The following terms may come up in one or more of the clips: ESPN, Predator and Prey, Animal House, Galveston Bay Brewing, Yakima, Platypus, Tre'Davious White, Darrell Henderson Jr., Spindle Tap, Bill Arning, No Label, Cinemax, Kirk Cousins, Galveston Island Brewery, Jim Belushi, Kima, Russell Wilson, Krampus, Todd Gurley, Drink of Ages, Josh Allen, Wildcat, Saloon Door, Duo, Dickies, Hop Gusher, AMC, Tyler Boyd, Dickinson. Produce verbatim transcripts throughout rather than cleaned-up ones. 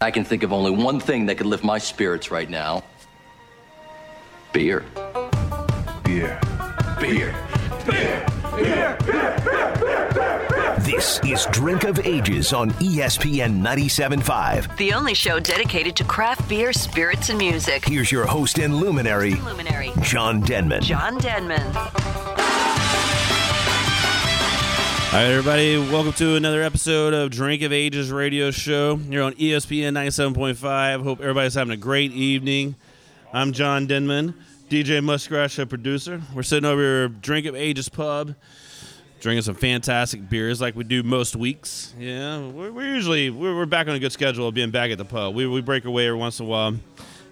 I can think of only one thing that could lift my spirits right now. Beer. Beer. Beer. Beer. Beer. Beer. Beer. Beer. Beer. Beer. Beer. This is Drink of Ages on E S P N ninety-seven point five. The only show dedicated to craft beer, spirits, and music. Here's your host and luminary, luminary. John Denman. John Denman. All right, everybody, welcome to another episode of Drink of Ages radio show here on E S P N ninety-seven point five. Hope everybody's having a great evening. I'm John Denman, D J Muskrat, the producer. We're sitting over here at Drink of Ages pub, drinking some fantastic beers like we do most weeks. Yeah, we're, we're usually, we're, we're back on a good schedule of being back at the pub. We we break away every once in a while.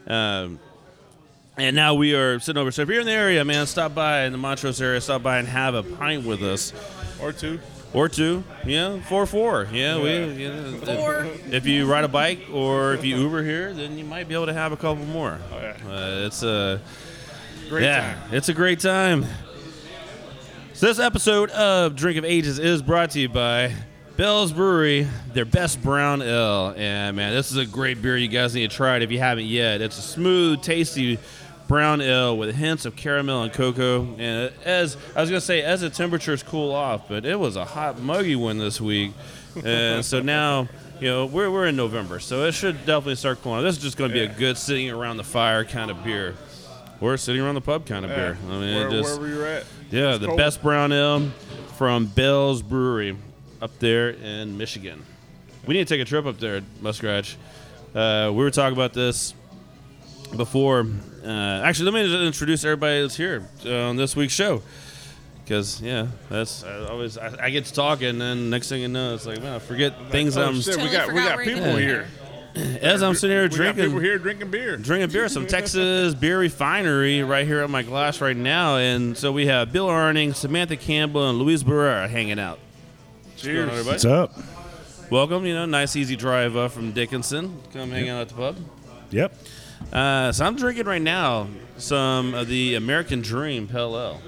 Um, and now we are sitting over. So if you're in the area, man, stop by in the Montrose area, stop by and have a pint with us. Or two. Or two. Yeah, four, four. Yeah, yeah. we. Yeah. Four. If, if you ride a bike or if you Uber here, then you might be able to have a couple more. Oh, yeah. Uh, it's a great yeah, time. It's a great time. So this episode of Drink of Ages is brought to you by Bell's Brewery, their best brown ale. And, man, this is a great beer. You guys need to try it if you haven't yet. It's a smooth, tasty brown ale with hints of caramel and cocoa. And as I was going to say, as the temperatures cool off, but it was a hot, muggy one this week. And so now, you know, we're we're in November, so it should definitely start cooling off. This is just going to be yeah. a good sitting around the fire kind of beer. Or sitting around the pub kind of yeah. beer. I mean, where, it just, where were you at? Yeah, it's the cold. Best brown ale from Bell's Brewery up there in Michigan. We need to take a trip up there, Muskrat. Uh, we were talking about this before. Uh, actually, let me just introduce everybody that's here on this week's show, because yeah, that's I always I, I get to talking, and then next thing you know, it's like, man, I forget I'm things. Like, oh, I'm shit, we got we got people yeah. here. As I'm sitting here drinking, we got people here drinking beer, drinking beer, some Texas Beer Refinery right here on my glass right now, and so we have Bill Arning, Samantha Campbell, and Luis Barrera hanging out. Cheers, everybody. What's up? Welcome. You know, nice easy drive up from Dickinson. Come hang yep. out at the pub. Yep. Uh, so I'm drinking right now some of the American Dream Pale Ale.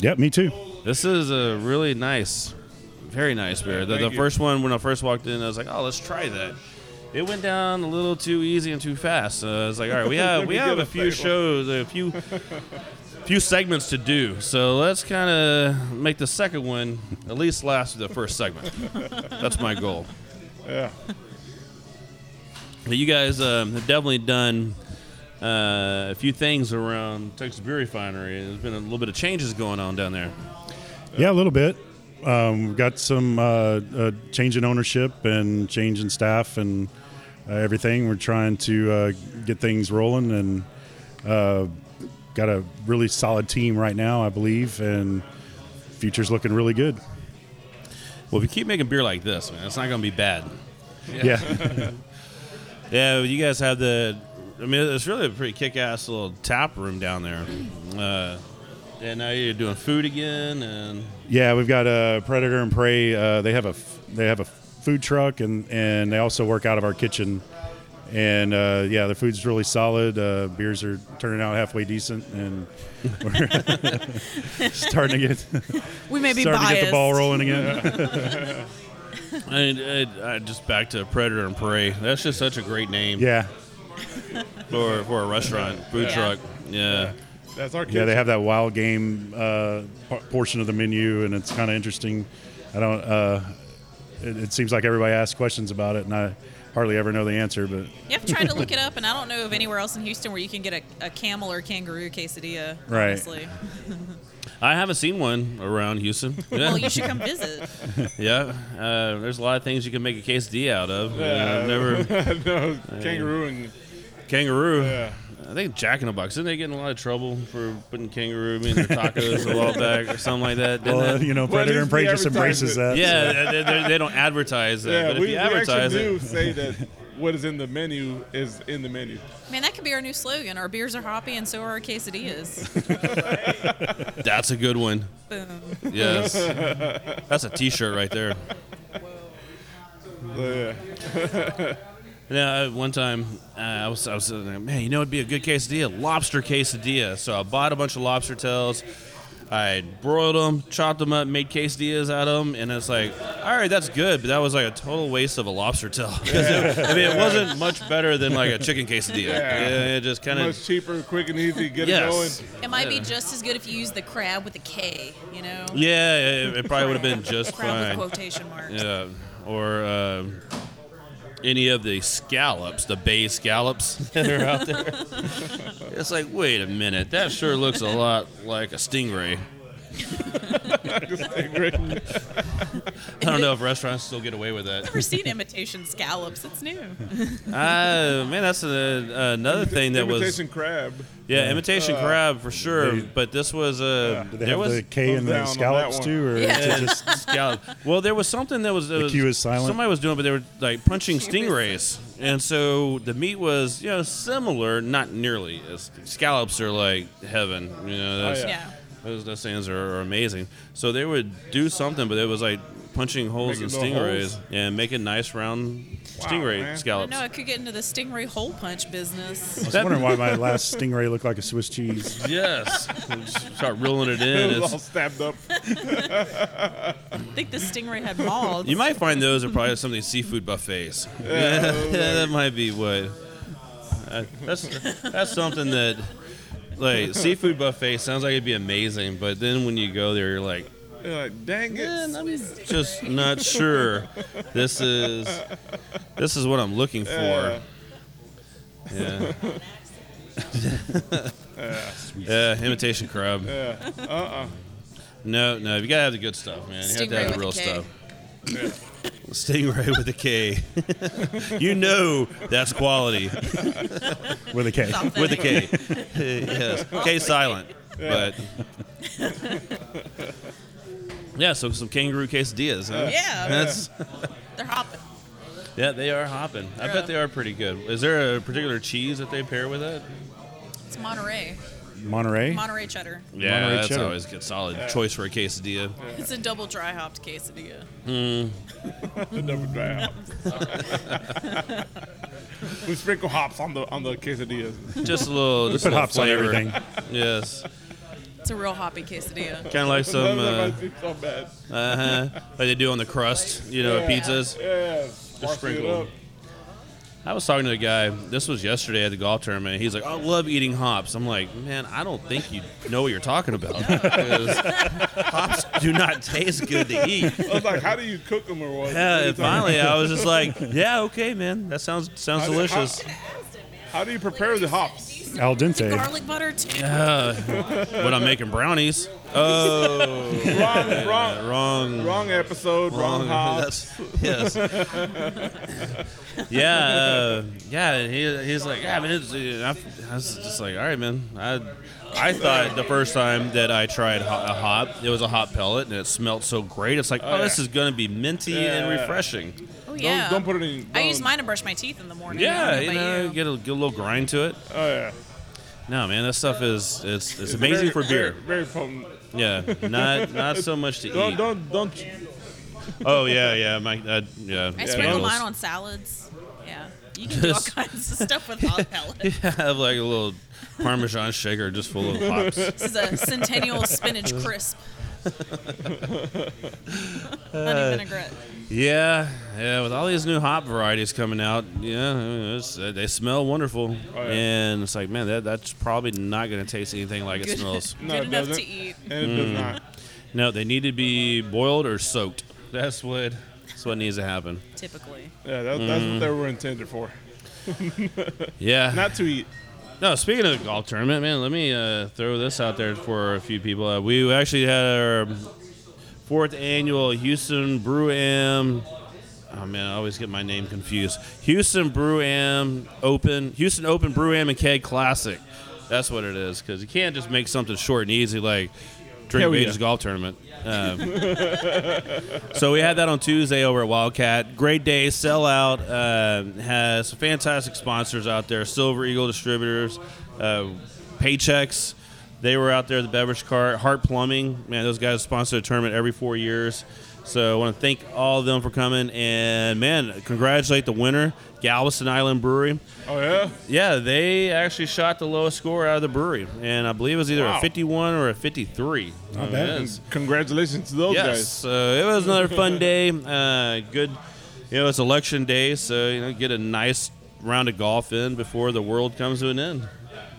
Yep, me too. This is a really nice, very nice beer. The, the first one, when I first walked in, I was like, oh, let's try that. It went down a little too easy and too fast. So I was like, all right, we have we have a few shows, a few few segments to do. So let's kind of make the second one at least last the first segment. That's my goal. Yeah. But you guys um, have definitely done uh, a few things around Texas Beer Refinery. There's been a little bit of changes going on down there. Yeah, a little bit. Um, we've got some uh, uh, change in ownership and change in staff and uh, everything. We're trying to uh, get things rolling, and uh, got a really solid team right now, I believe, and future's looking really good. Well, if you keep making beer like this, man, it's not going to be bad. Yeah. yeah. Yeah, you guys have the, I mean, it's really a pretty kick-ass little tap room down there. Uh, and now you're doing food again, and yeah, we've got a uh, Predator and Prey. Uh, they have a they have a food truck, and, and they also work out of our kitchen. And uh, yeah, the food's really solid. Uh, beers are turning out halfway decent, and we're starting to get we may be starting biased. to get the ball rolling again. I mean, I, I just back to Predator and Prey. That's just such a great name. Yeah. For for a restaurant, food yeah. truck. Yeah. yeah. That's our. Kitchen. Yeah, they have that wild game uh, portion of the menu, and it's kind of interesting. I don't. Uh, it, it seems like everybody asks questions about it, and I hardly ever know the answer. But yeah, I've tried to look it up, and I don't know of anywhere else in Houston where you can get a, a camel or kangaroo quesadilla. Right. Honestly. I haven't seen one around Houston. Yeah. Well, you should come visit. yeah, uh, there's a lot of things you can make a quesadilla out of. Uh, I've never no, uh, kangaroo and kangaroo. Yeah. I think Jack in the Box. Didn't they get in a lot of trouble for putting kangaroo in their tacos a while back or something like that? Didn't well, that? You know, Predator and Prey just embraces that. Yeah, so. they, they don't advertise that. Yeah, but we, if you advertise we actually it, do say that. What is in the menu is in the menu. Man, that could be our new slogan. Our beers are hoppy and so are our quesadillas. That's a good one. Boom. Yes. That's a t-shirt right there. Whoa. Yeah. Now, one time, uh, I was I was uh, man, you know it'd be a good quesadilla? Lobster quesadilla. So I bought a bunch of lobster tails. I broiled them, chopped them up, made quesadillas out of them, and it's like, all right, that's good, but that was like a total waste of a lobster tail. Yeah. I mean, it wasn't much better than like a chicken quesadilla. Yeah, yeah, it just kind of much cheaper, quick and easy, get yes. it going. It might yeah. be just as good if you used the crab with a K, you know? Yeah, it, it probably would have been just crab fine. Crab with quotation marks. Yeah, or uh, any of the scallops, the bay scallops that are out there. It's like, wait a minute, that sure looks a lot like a stingray. I don't know if restaurants still get away with that. I've never seen imitation scallops. It's new. Uh, man, that's a, another thing that imitation was... Imitation crab. Yeah, yeah. imitation uh, crab for sure, they, but this was a... Uh, did they have was, the K in the scallops too? Or yeah. Yeah, just scallop. Well, there was something that was... Uh, the Q is silent. Somebody was doing, but they were like punching stingrays. And so the meat was, you know, similar, not nearly. As, scallops are like heaven. You know, that's, oh, yeah. yeah. Those, those things are, are amazing. So they would do something, but it was like punching holes making in stingrays holes. and making nice round wow, stingray man. scallops. No, I could get into the stingray hole punch business. I was wondering why my last stingray looked like a Swiss cheese. Yes. Start reeling it in. It was all stabbed up. I think the stingray had balls. You might find those are probably some of these seafood buffets. Yeah, that might be what. Uh, that's that's something that... Like, seafood buffet sounds like it'd be amazing, but then when you go there, you're like, you're like dang it, I'm just not sure this is this is what I'm looking for. Yeah. Yeah, yeah imitation crab. Yeah. Uh-uh. No, no, you got to have the good stuff, man. You have to have the real stuff. Yeah. Stingray with a K. You know that's quality. With a K. Something. With a K. Yes. K silent. Yeah. But yeah, so some kangaroo quesadillas. Huh? Yeah. That's they're hopping. Yeah, they are hopping. I bet they are pretty good. Is there a particular cheese that they pair with it? It's Monterey. Monterey? Monterey cheddar. Yeah, Monterey that's cheddar. Always a good solid yeah. choice for a quesadilla. Yeah. It's a double dry hopped quesadilla. Mm. A double dry hop. We sprinkle hops on the on the quesadillas. Just a little. Just we put a little hops flavor. On everything. Yes. It's a real hoppy quesadilla. Kind of like some. Uh huh. Uh, like they do on the crust, you know, yeah. pizzas. Yeah. Just sprinkle. I was talking to a guy, this was yesterday at the golf tournament, he's like, I love eating hops. I'm like, man, I don't think you know what you're talking about. Hops do not taste good to eat. I was like, how do you cook them or what? Yeah, what finally, I was just like, yeah, okay, man. That sounds sounds how delicious. Do, how, how do you prepare the hops? Al dente. Garlic butter, too. Uh, when I'm making brownies. Oh, wrong, wrong, wrong, wrong episode, wrong, wrong hops. Yes, yeah, uh, yeah. He, he's like, yeah, man. It's, I was just like, all right, man. I, I thought the first time that I tried a hop, it was a hop pellet, and it smelled so great. It's like, oh, this is gonna be minty yeah. and refreshing. Oh yeah. Don't, don't put it in. Don't. I use mine to brush my teeth in the morning. Yeah, you know, you. Get, a, get a little grind to it. Oh yeah. No, man, that stuff is it's, it's, it's amazing very, for beer. Very, very potent. Yeah, not not so much to don't, eat. Don't don't. Oh yeah, yeah, my uh, yeah. I sprinkle mine on salads. Yeah, you can do all kinds of stuff with hot pellets. Yeah, I have like a little Parmesan shaker just full of hops. This is a Centennial spinach crisp. Honey vinaigrette. Yeah, yeah. With all these new hop varieties coming out, yeah, it's, uh, they smell wonderful. Oh, yeah. And it's like, man, that that's probably not going to taste anything like good. It smells. No, good it enough doesn't. To eat. And it mm. does not. No, they need to be boiled or soaked. That's what. That's what needs to happen. Typically. Yeah, that, that's mm. what they were intended for. Yeah. Not to eat. No, speaking of the golf tournament, man, let me uh, throw this out there for a few people. Uh, we actually had our fourth annual Houston Brew-Am. Oh man, I always get my name confused. Houston Brew-Am Open, Houston Open Brew-Am and Keg Classic. That's what it is, because you can't just make something short and easy like Drink of Ages golf tournament. Um, so we had that on Tuesday over at Wildcat. Great day, sell out. Uh, has some fantastic sponsors out there. Silver Eagle Distributors, uh, Paychex. They were out there, the beverage cart. Heart Plumbing. Man, those guys sponsor the tournament every four years. So I want to thank all of them for coming. And, man, congratulate the winner, Galveston Island Brewery. Oh, yeah? Yeah, they actually shot the lowest score out of the brewery. And I believe it was either wow. a fifty-one or a fifty-three. Not oh, bad. Congratulations to those yes, guys. Yes, so it was another fun day. Uh, good, you know, it's election day, so, you know, get a nice round of golf in before the world comes to an end.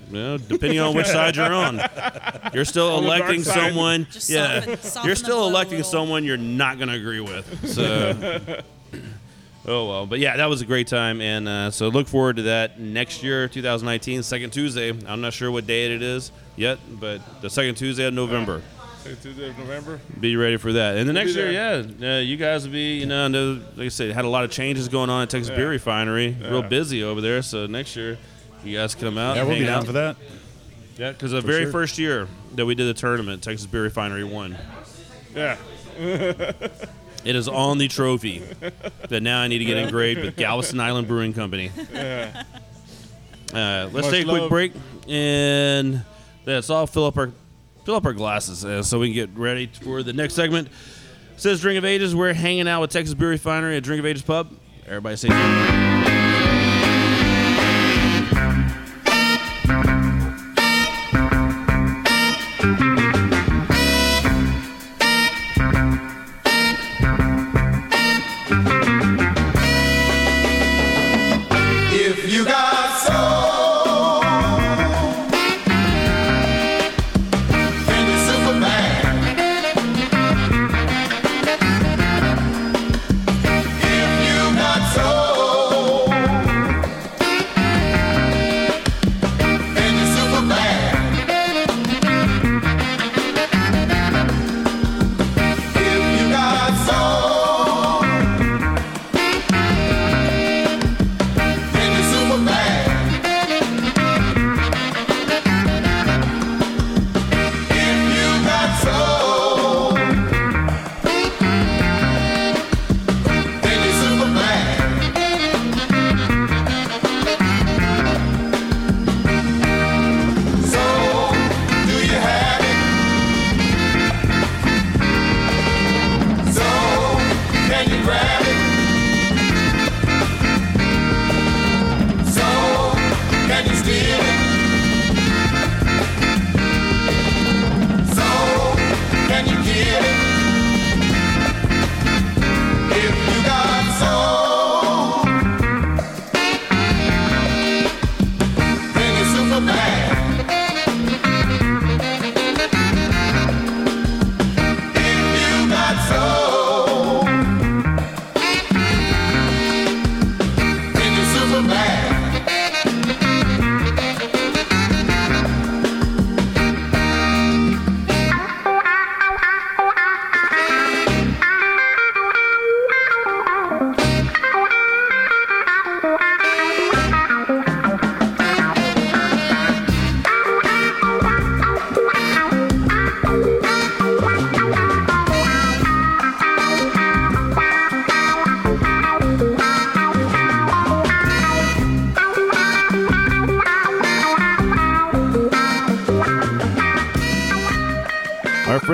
You know, depending on which side you're on, you're still on electing someone. Just yeah, soften, soften you're still electing little... someone you're not going to agree with. So, oh well. But yeah, that was a great time, and uh, so look forward to that next year, twenty nineteen, second Tuesday. I'm not sure what date it is yet, but the second Tuesday of November. Uh, second Tuesday of November. Be ready for that. And the we'll next year, yeah, uh, you guys will be. You know, I know, like I said, had a lot of changes going on at Texas yeah. Beer Refinery. Yeah. Real busy over there. So next year. You guys come out. Yeah, we'll be down for that. Yeah, because the very first year that we did the tournament, Texas Beer Refinery won. Yeah. It is on the trophy that now I need to get engraved with Galveston Island Brewing Company. Yeah. Uh, let's take a quick break, and let's all fill up our fill up our glasses uh, so we can get ready for the next segment. It says Drink of Ages. We're hanging out with Texas Beer Refinery at Drink of Ages Pub. Everybody say good.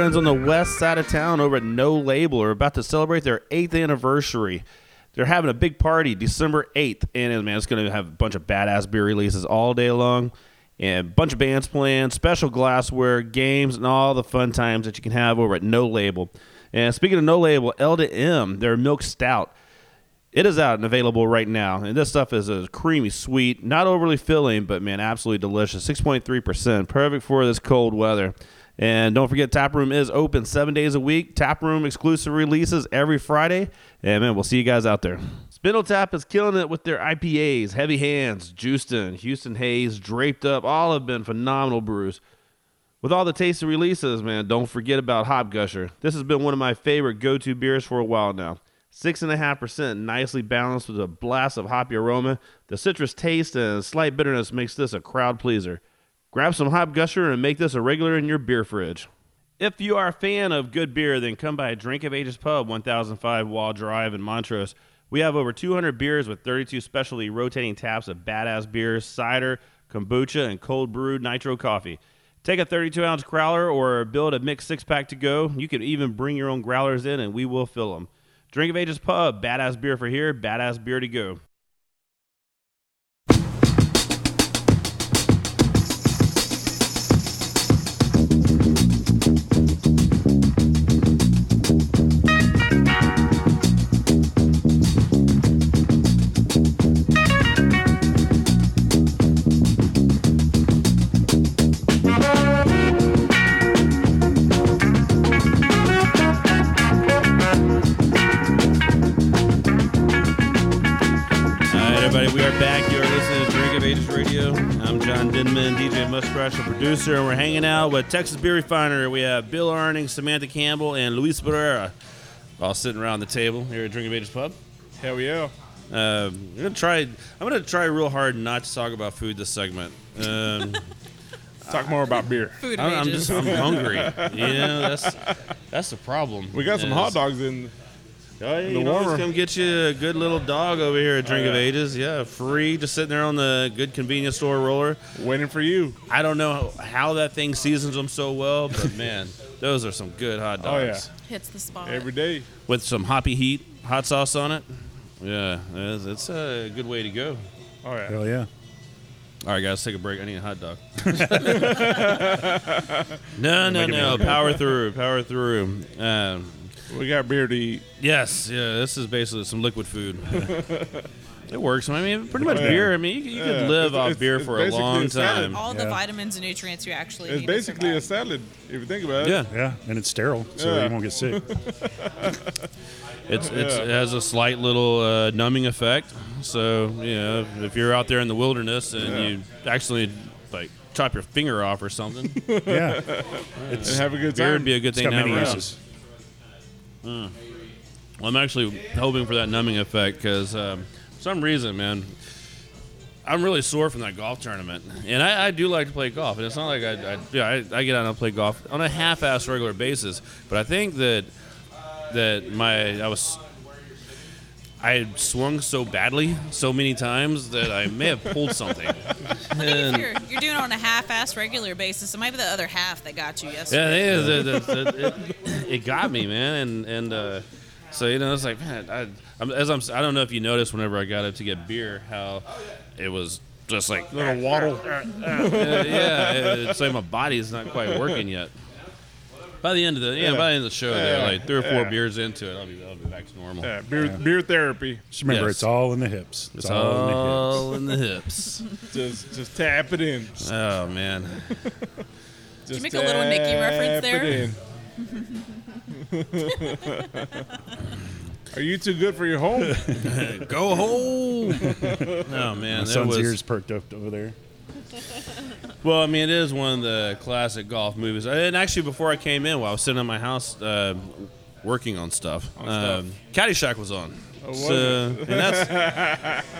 On the west side of town over at No Label are about to celebrate their eighth anniversary. They're having a big party December eighth, and man, it's going to have a bunch of badass beer releases all day long, and a bunch of bands playing, special glassware, games, and all the fun times that you can have over at No Label. And speaking of No Label, L to M, their milk stout, it is out and available right now, and this stuff is a creamy, sweet, not overly filling, but man, absolutely delicious. Six point three percent, perfect for this cold weather. And don't forget, Taproom is open seven days a week. Taproom exclusive releases every Friday. And, man, we'll see you guys out there. Spindle Tap is killing it with their I P As. Heavy Hands, Juiced In, Houston Haze, Draped Up, all have been phenomenal brews. With all the tasty releases, man, don't forget about Hop Gusher. This has been one of my favorite go-to beers for a while now. six point five percent, nicely balanced with a blast of hoppy aroma. The citrus taste and slight bitterness makes this a crowd pleaser. Grab some Hop Gusher and make this a regular in your beer fridge. If you are a fan of good beer, then come by Drink of Ages Pub, one thousand five Wall Drive in Montrose. We have over two hundred beers with thirty-two specialty rotating taps of badass beers, cider, kombucha, and cold brewed nitro coffee. Take a thirty-two ounce growler or build a mixed six-pack to go. You can even bring your own growlers in, and we will fill them. Drink of Ages Pub, badass beer for here, badass beer to go. D J Muskrat, our producer, and we're hanging out with Texas Beer Refinery. We have Bill Arning, Samantha Campbell, and Luis Barrera all sitting around the table here at Drink of Ages Pub. Hell yeah! Um, I'm gonna try. I'm gonna try real hard not to talk about food this segment. Um, talk more about beer. Food I'm, I'm just. I'm hungry. You know, that's that's the problem. We got some hot dogs in. Oh, yeah, you know, come get you a good little dog over here at Drink oh, yeah. of Ages. Yeah, free, just sitting there on the good convenience store roller. Waiting for you. I don't know how that thing seasons them so well, but man, those are some good hot dogs. Oh, yeah. Hits the spot. Every day. With some hoppy heat, hot sauce on it. Yeah, it's a good way to go. Oh, yeah. Hell yeah. All right, guys, take a break. I need a hot dog. no, no, no. Power through, power through. Um, We got beer to eat. Yes, yeah. This is basically some liquid food. It works. I mean, pretty much yeah. beer. I mean, you, you yeah. could live it's, off it's, beer it's for a long time. All yeah. the vitamins and nutrients you actually it's need. It's basically a salad, if you think about it. Yeah, yeah, and it's sterile, so yeah. you won't get sick. it's, it's yeah. It has a slight little uh, numbing effect. So, you know, if you're out there in the wilderness and yeah. you actually like chop your finger off or something, yeah, it's, and have a good time. Beer would be a good thing to have around. Mm. Well, I'm actually hoping for that numbing effect because um, for some reason, man, I'm really sore from that golf tournament. And I, I do like to play golf. And it's not like I, I, yeah, I, I get out and I play golf on a half-ass regular basis. But I think that that my I was I had swung so badly so many times that I may have pulled something. And if you're, you're doing it on a half-ass regular basis, it might be the other half that got you yesterday. Yeah, it is. it, it, it, it got me, man. And and uh, so, you know, it's like, man, I I'm, as I'm, I don't know if you noticed whenever I got up to get beer how it was just like... A little waddle. uh, yeah, it, it's like my body's not quite working yet. By the end of the yeah, yeah. by the end of the show, yeah. there like three or four yeah. beers into it, I'll be I'll be back to normal. Yeah, beer yeah. beer therapy. Just remember, yes. it's all in the hips. It's, it's all in the hips. In the hips. just just tap it in. Oh man. Did you make a little Nicky reference there? Are you too good for your home? Go home. Oh man, my son's ears perked up over there. Well, I mean, it is one of the classic golf movies. And actually, before I came in, while I was sitting in my house uh, working on stuff, on stuff. Um, Caddyshack was on. Oh, so, and that's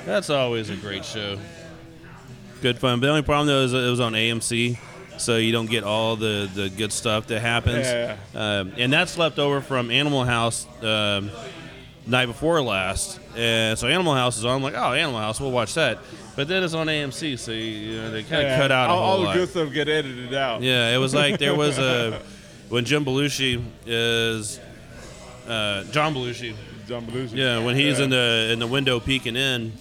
that's always a great show. Good fun. But the only problem, though, is it was on A M C, so you don't get all the, the good stuff that happens. Yeah. Um, and that's left over from Animal House um, night before last. And so Animal House is on. I'm like, oh, Animal House, we'll watch that. But then it's on A M C, so you know, they kind of yeah, cut out a whole lot. All the good stuff get edited out. Yeah, it was like there was a when Jim Belushi is uh, John Belushi. John Belushi. Yeah, when he's yeah. in the in the window peeking in,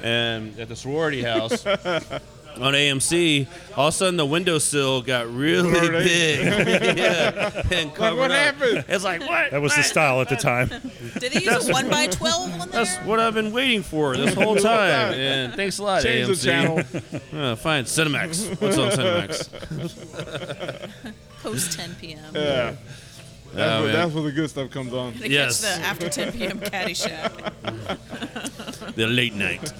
and at the sorority house on A M C, all of a sudden the windowsill got really sorority. big. yeah, and covered like what up. happened? It's like what? That was what? the style at the time. Did they use a one by twelve on there? That's what I've been waiting for this whole time. And thanks a lot, Change A M C. The channel. uh, fine, Cinemax. What's on Cinemax? Post ten p.m. Yeah. yeah. That's, oh, where, that's where the good stuff comes on. They yes. catch the after ten p.m. Caddyshack. The late night.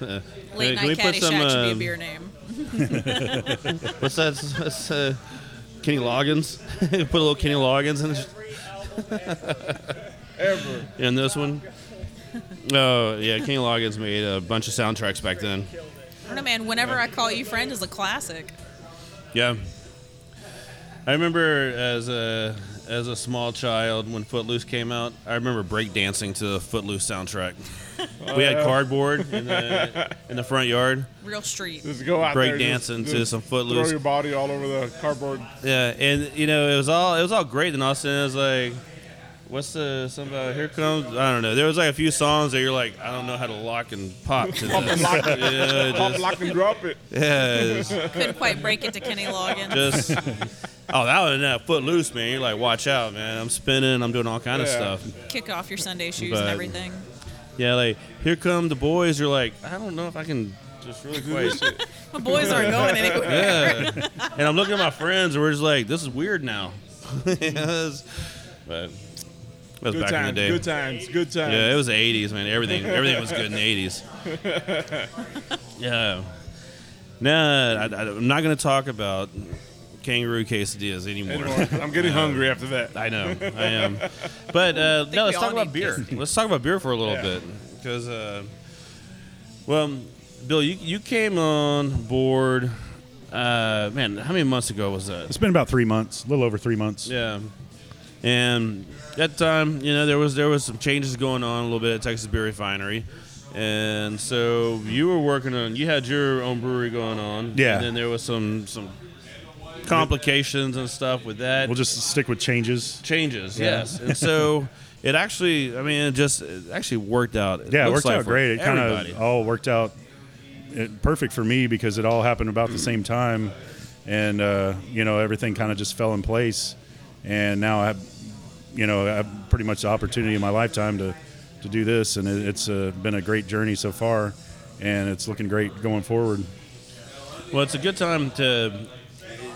Uh, Late Night Caddyshack should uh, be a beer name. What's that? What's, uh, Kenny Loggins? Put a little Kenny Loggins in it. Ever. And this one? Oh, yeah. Kenny Loggins made a bunch of soundtracks back then. I don't know, man. Whenever I Call You Friend is a classic. Yeah. I remember as a as a small child when Footloose came out. I remember breakdancing to the Footloose soundtrack. Oh, we had yeah. cardboard in the, in the front yard. Real street. Just go out break there, dancing just, just to some Footloose. Throw your body all over the cardboard. Yeah, and you know it was all it was all great in Austin. It was like, what's the something about here comes? I don't know. There was like a few songs that you're like, I don't know how to lock and pop to this. Pop and lock, it. Yeah, pop, just, lock and drop it. Yeah, just, couldn't quite break it to Kenny Loggins. Just. Oh, that was that Footloose, man. You're like, watch out, man. I'm spinning. I'm doing all kind yeah. of stuff. Kick off your Sunday shoes but, and everything. Yeah, like, here come the boys. You're like, I don't know if I can just really quite. My boys aren't going anywhere. Yeah. And I'm looking at my friends, and we're just like, this is weird now. Yes. But that was good back times, in the day. Good times. Good times. Yeah, it was the eighties, man. Everything, everything was good in the eighties. Yeah. Now, I, I, I'm not going to talk about kangaroo quesadillas anymore. I'm getting uh, hungry after that. I know, I am. But uh, I no, let's talk about beer. Quesadillas. Let's talk about beer for a little yeah. bit, because, uh, well, Bill, you you came on board. Uh, man, how many months ago was that? It's been about three months, a little over three months. Yeah, and at the time, you know, there was there was some changes going on a little bit at Texas Beer Refinery. And so you were working on. You had your own brewery going on. Yeah. And then there was some some. complications and stuff with that. We'll just stick with changes. Changes, yeah. yes. And so it actually, I mean, it just it actually worked out. It yeah, it worked like out great. It kind of all worked out it, perfect for me because it all happened about the same time. And, uh, you know, everything kind of just fell in place. And now I have, you know, I have pretty much the opportunity in my lifetime to, to do this. And it, it's uh, been a great journey so far. And it's looking great going forward. Well, it's a good time to...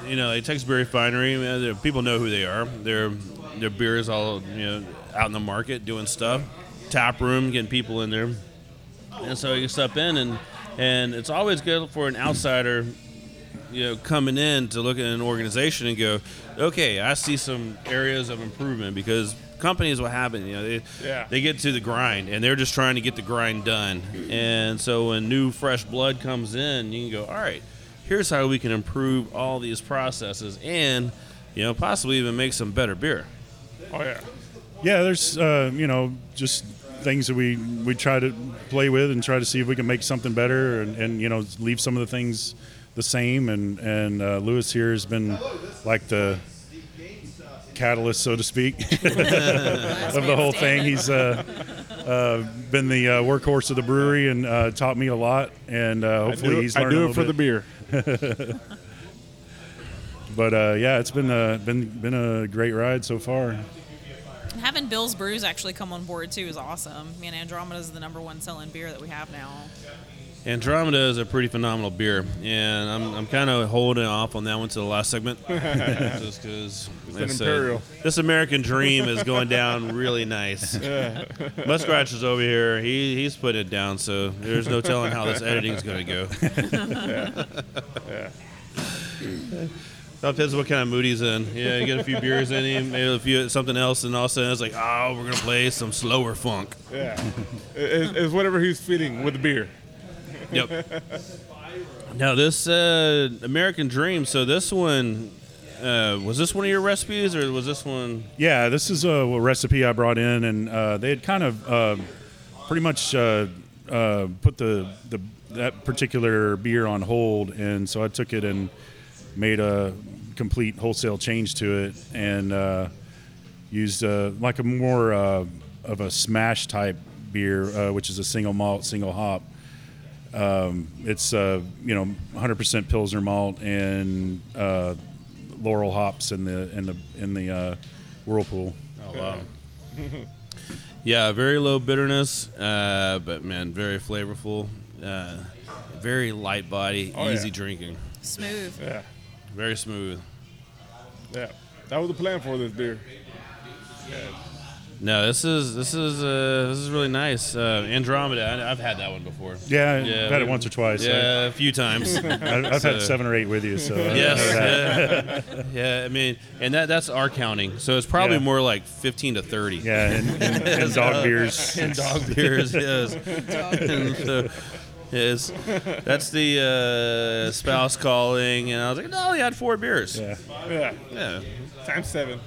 You know, a Texas Beer Refinery, you know, people know who they are. Their their beer is all, you know, out in the market doing stuff. Tap room, getting people in there. And so you step in, and and it's always good for an outsider, you know, coming in to look at an organization and go, okay, I see some areas of improvement, because companies, what happen, you know, they, yeah. they get to the grind, and they're just trying to get the grind done. And so when new, fresh blood comes in, you can go, all right, here's how we can improve all these processes and, you know, possibly even make some better beer. Oh, yeah. Yeah, there's, uh, you know, just things that we, we try to play with and try to see if we can make something better and, and you know, leave some of the things the same. And, and uh, Luis here has been like the catalyst, so to speak, of the whole thing. He's uh, uh, been the uh, workhorse of the brewery and uh, taught me a lot. And uh, hopefully do, he's learned I do it for bit. The beer. But uh, yeah, it's been a been been a great ride so far. And having Bill's Brews actually come on board too is awesome. I mean, Andromeda is the number one selling beer that we have now. Andromeda is a pretty phenomenal beer, and I'm I'm kind of holding off on that one to the last segment, just because uh, this American Dream is going down really nice. Yeah. Muskrat is over here; he he's putting it down, so there's no telling how this editing is going to go. Yeah. Yeah. Depends what kind of mood he's in. Yeah, you get a few beers in him, maybe a few something else, and all of a sudden it's like, oh, we're gonna play some slower funk. Yeah, it's, it's whatever he's feeding with the beer. Yep. Now this uh, American Dream. So this one uh, was this one of your recipes, or was this one? Yeah, this is a, a recipe I brought in, and uh, they had kind of uh, pretty much uh, uh, put the, the that particular beer on hold, and so I took it and made a complete wholesale change to it, and uh, used uh, like a more uh, of a smash type beer, uh, which is a single malt, single hop. Um, it's, uh, you know, one hundred percent Pilsner malt and, uh, Laurel hops in the, in the, in the, uh, whirlpool. Oh, wow. Yeah. Very low bitterness, uh, but man, very flavorful, uh, very light body, oh, easy yeah. drinking. Smooth. Yeah. Very smooth. Yeah. That was the plan for this beer. Yeah. No, this is this is uh, this is really nice. Uh, Andromeda, I, I've had that one before. Yeah, yeah I've had it once or twice. Yeah, so. A few times. I've, I've so. had seven or eight with you, so. Yes. I yeah. yeah, I mean, and that that's our counting, so it's probably yeah. more like fifteen to thirty. Yeah, and, and, and dog beers. And dog beers, yes. Dog beers. So, yes, that's the uh, spouse calling, and I was like, no, he had four beers. Yeah, yeah, yeah. Times seven.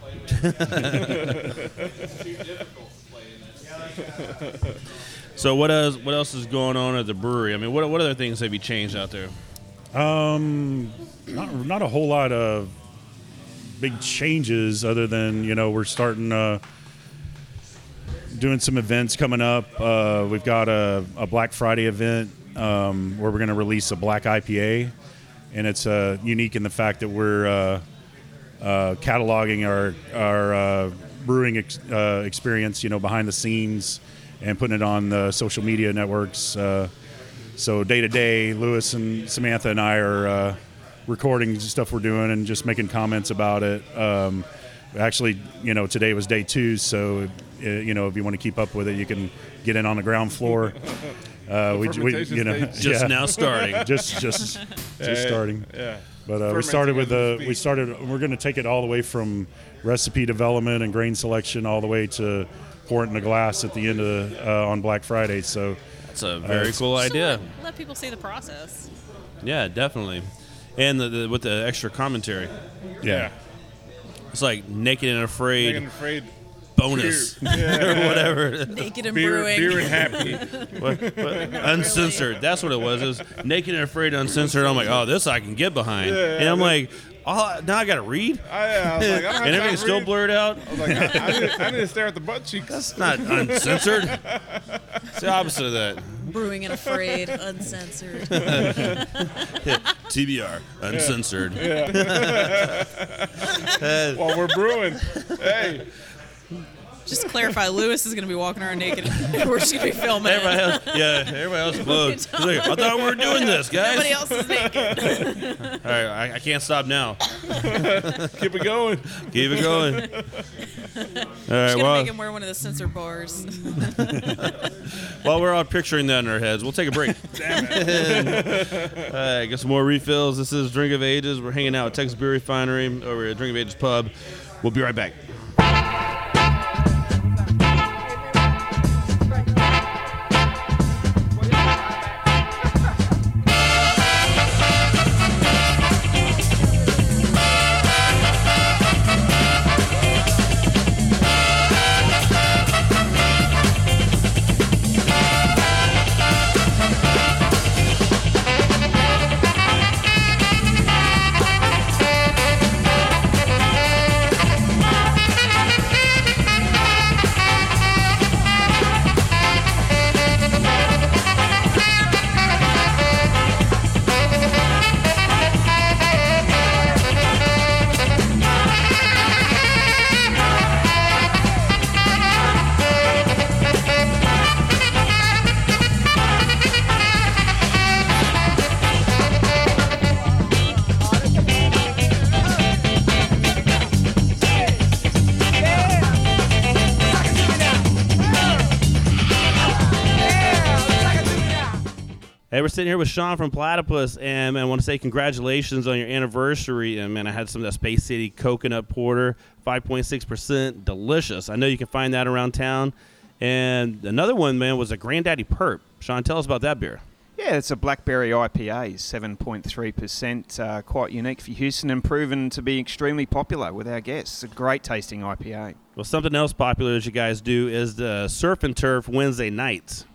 So what else? What else is going on at the brewery? I mean, what what other things have you changed out there? Um, not not a whole lot of big changes, other than you know we're starting uh, doing some events coming up. Uh, we've got a, a Black Friday event um, where we're going to release a black I P A, and it's uh, unique in the fact that we're uh, uh, cataloging our our uh, brewing ex- uh, experience, you know, behind the scenes, and putting it on the social media networks. Uh, so day to day, Luis and Samantha and I are uh, recording stuff we're doing and just making comments about it. Um, actually, you know, today was day two, so uh, you know, if you want to keep up with it, you can get in on the ground floor. Uh, we, we, you know, yeah. just now starting, just just just yeah, starting. Yeah. But uh, we started with the uh, we started. We're going to take it all the way from recipe development and grain selection all the way to pour it in a glass at the end of uh, on Black Friday. So that's a very uh, cool idea. So let, let people see the process. Yeah, definitely, and the, the, with the extra commentary. Yeah. yeah, it's like Naked and Afraid. Naked and Afraid. Bonus yeah. or whatever. Naked and beer, brewing. Beer and happy. what, what? Uncensored. Really. That's what it was. It was Naked and Afraid, uncensored. I'm like, oh, this I can get behind. Yeah, and I'm yeah. like, oh, now I got to read? I, I was like, I don't and everything's still blurred out? I was like, I, I, didn't, I didn't stare at the butt cheeks. That's not uncensored. It's the opposite of that. Brewing and Afraid, uncensored. T B R, uncensored. Yeah. Yeah. While we're brewing. Hey. Just to clarify, Luis is going to be walking around naked and we're just going to be filming. Everybody else, yeah, everybody else is blowing. Like, I thought we were doing this, guys. Nobody else is naked. All right, I, I can't stop now. Keep it going. Keep it going. All right, well. Going to make him wear one of the censor bars. While we're all picturing that in our heads, we'll take a break. Damn it. All right, get some more refills. This is Drink of Ages. We're hanging out at Texas Beer Refinery over at Drink of Ages Pub. We'll be right back. We're sitting here with Sean from Platypus, and man, I want to say congratulations on your anniversary. And man, I had some of that Space City coconut porter, five point six percent, delicious. I know you can find that around town. And another one, man, was a Granddaddy Perp. Sean, tell us about that beer. Yeah, it's a Blackberry I P A, seven point three percent, uh, quite unique for Houston and proven to be extremely popular with our guests. It's a great tasting I P A. Well, something else popular that you guys do is the Surf and Turf Wednesday nights.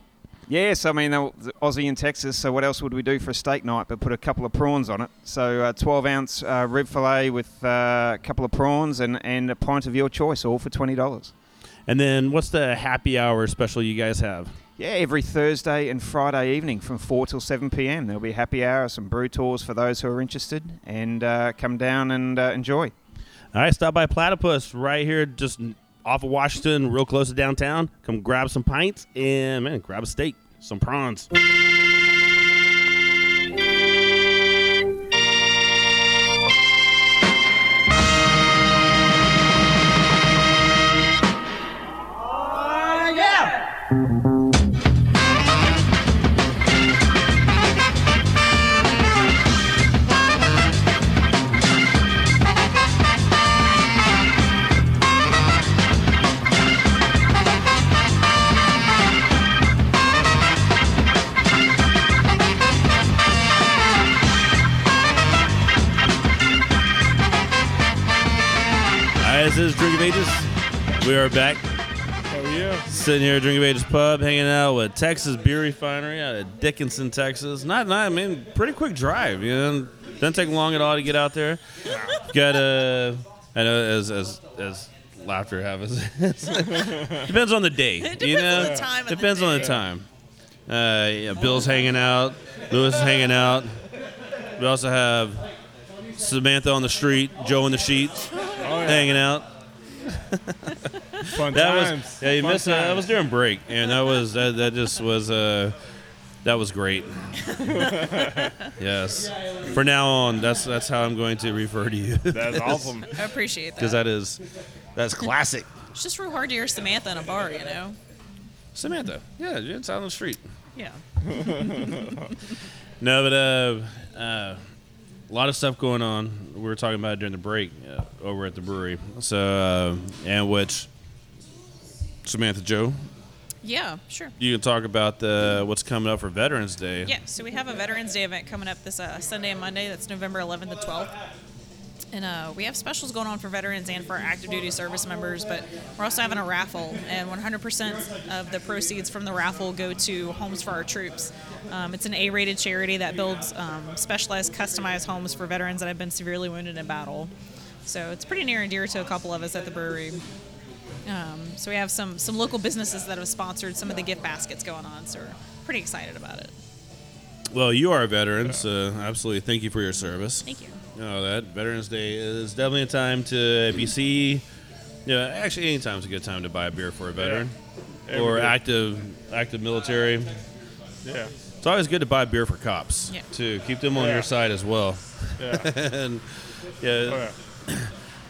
Yes, I mean, Aussie in Texas, so what else would we do for a steak night but put a couple of prawns on it? So a twelve-ounce uh, rib fillet with uh, a couple of prawns and, and a pint of your choice, all for twenty dollars. And then what's the happy hour special you guys have? Yeah, every Thursday and Friday evening from four till seven p.m. There'll be a happy hour, some brew tours for those who are interested, and uh, come down and uh, enjoy. All right, stop by Platypus right here, just off of Washington, real close to downtown. Come grab some pints and, man, grab a steak, some prawns. Drink of Ages. We are back. Oh, yeah. Sitting here at Drink of Ages Pub, hanging out with Texas Beer Refinery out of Dickinson, Texas. Not, not, I mean, pretty quick drive. You know, doesn't take long at all to get out there. Got a, I know, as, as, as laughter happens. Depends on the day. It depends you know? on the time. Depends the on the time. Uh, yeah, Bill's hanging out. Louis is hanging out. We also have Samantha on the street, Joe in the sheets, oh, yeah. hanging out. Fun that times. Was, yeah, you Fun missed. Times. That was during break, and that was that. That just was. Uh, that was great. Yes. For now on, that's that's how I'm going to refer to you. That's awesome. I appreciate that. Because that is, that's classic. It's just real hard to hear Samantha in a bar, you know. Samantha, yeah, it's out on the street. Yeah. No, but uh, uh, a lot of stuff going on. We were talking about it during the break uh, over at the brewery. So, uh, and which. Samantha Joe? Yeah, sure. You can talk about the what's coming up for Veterans Day. Yeah, so we have a Veterans Day event coming up this uh, Sunday and Monday. That's November eleventh to twelfth. And uh, we have specials going on for veterans and for our active duty service members, but we're also having a raffle, and one hundred percent of the proceeds from the raffle go to Homes for Our Troops. Um, it's an A-rated charity that builds um, specialized, customized homes for veterans that have been severely wounded in battle. So it's pretty near and dear to a couple of us at the brewery. Um, so we have some, some local businesses that have sponsored some of the gift baskets going on, so we're pretty excited about it. Well, you are a veteran, so absolutely thank you for your service. Thank you. You know, that Veterans Day is definitely a time to, if you see, you know, actually any time's a good time to buy a beer for a veteran yeah. or active active military. Yeah. It's always good to buy beer for cops, yeah. too. Keep them on yeah. your side as well. Yeah. and, yeah. Oh, yeah.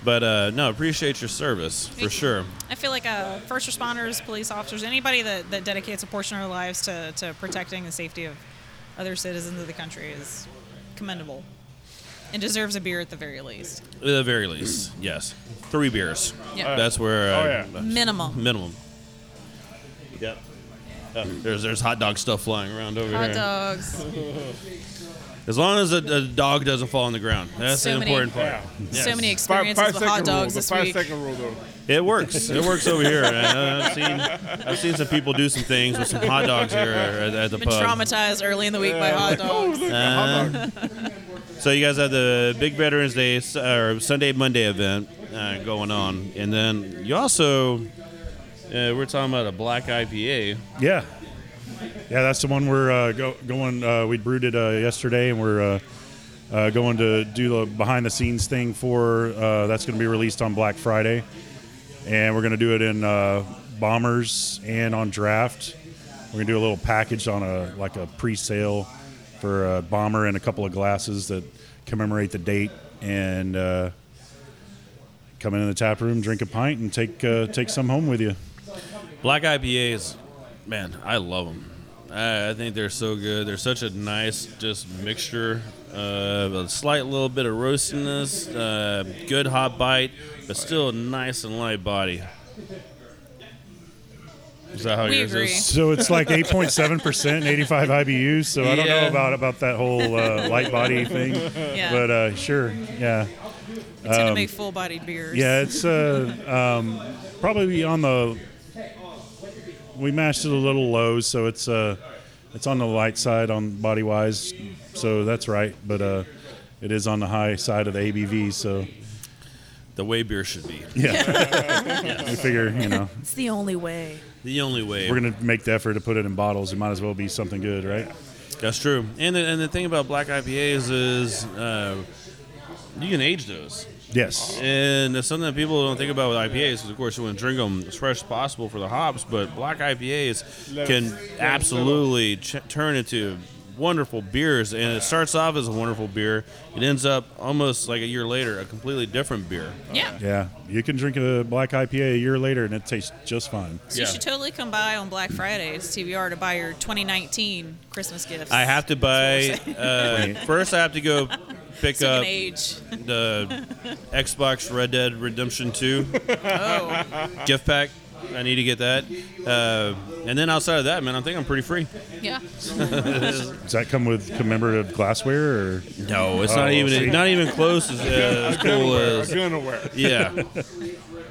But, uh, no, appreciate your service, for sure. I feel like uh, first responders, police officers, anybody that, that dedicates a portion of their lives to, to protecting the safety of other citizens of the country is commendable and deserves a beer at the very least. At the very least, yes. Three beers. Yep. Uh, That's where... Uh, oh, yeah. Minimum. Minimum. Yep. Uh, there's there's hot dog stuff flying around over hot here. Hot dogs. As long as a, a dog doesn't fall on the ground. That's so the many, important part. Yeah. Yes. So many experiences five, five with hot dogs rule, this five week. Second rule, though. It works. It works over here. I, I've seen I've seen some people do some things with some hot dogs here at, at the Been pub. Been traumatized early in the week yeah. by hot dogs. Oh, uh, hot dog. So you guys have the Big Veterans Day or Sunday Monday event uh, going on, and then you also uh, we're talking about a black I P A. Yeah. Yeah, that's the one we're uh, go, going. Uh, we brewed it uh, yesterday, and we're uh, uh, going to do the behind-the-scenes thing for. Uh, that's going to be released on Black Friday, and we're going to do it in uh, bombers and on draft. We're going to do a little package on a like a pre-sale for a bomber and a couple of glasses that commemorate the date. And uh, come in the tap room, drink a pint, and take uh, take some home with you. Black I P As. Man, I love them. I, I think they're so good. They're such a nice just mixture of a slight little bit of roastiness, uh, good hot bite, but still nice and light body. Is that how we yours agree. Is? So it's like eight point seven percent and eighty-five I B Us, so I don't yeah. know about, about that whole uh, light body thing, yeah. but uh, sure, yeah. It's um, going to make full-bodied beers. Yeah, it's uh, um, probably on the... We mashed it a little low, so it's uh, it's on the light side on body wise, so that's right. But uh, it is on the high side of the A B V, so the way beer should be. Yeah, yes. We figure you know it's the only way. The only way we're gonna make the effort to put it in bottles. It might as well be something good, right? That's true. And the, and the thing about black I P As is uh, you can age those. Yes. And that's something that people don't think about with I P As because, of course, you want to drink them as fresh as possible for the hops, but black I P As can absolutely ch- turn into wonderful beers. And it starts off as a wonderful beer. It ends up almost like a year later, a completely different beer. Yeah. Yeah. You can drink a black I P A a year later, and it tastes just fine. So yeah. You should totally come by on Black Fridays, T B R, to buy your twenty nineteen Christmas gifts. I have to buy... Uh, first, I have to go... Pick so up the Xbox Red Dead Redemption two oh. gift pack. I need to get that. Uh, and then outside of that, man, I think I'm pretty free. Yeah. Does that come with commemorative glassware? Or? No, it's oh, not even see? Not even close as, uh, as cool as. Yeah.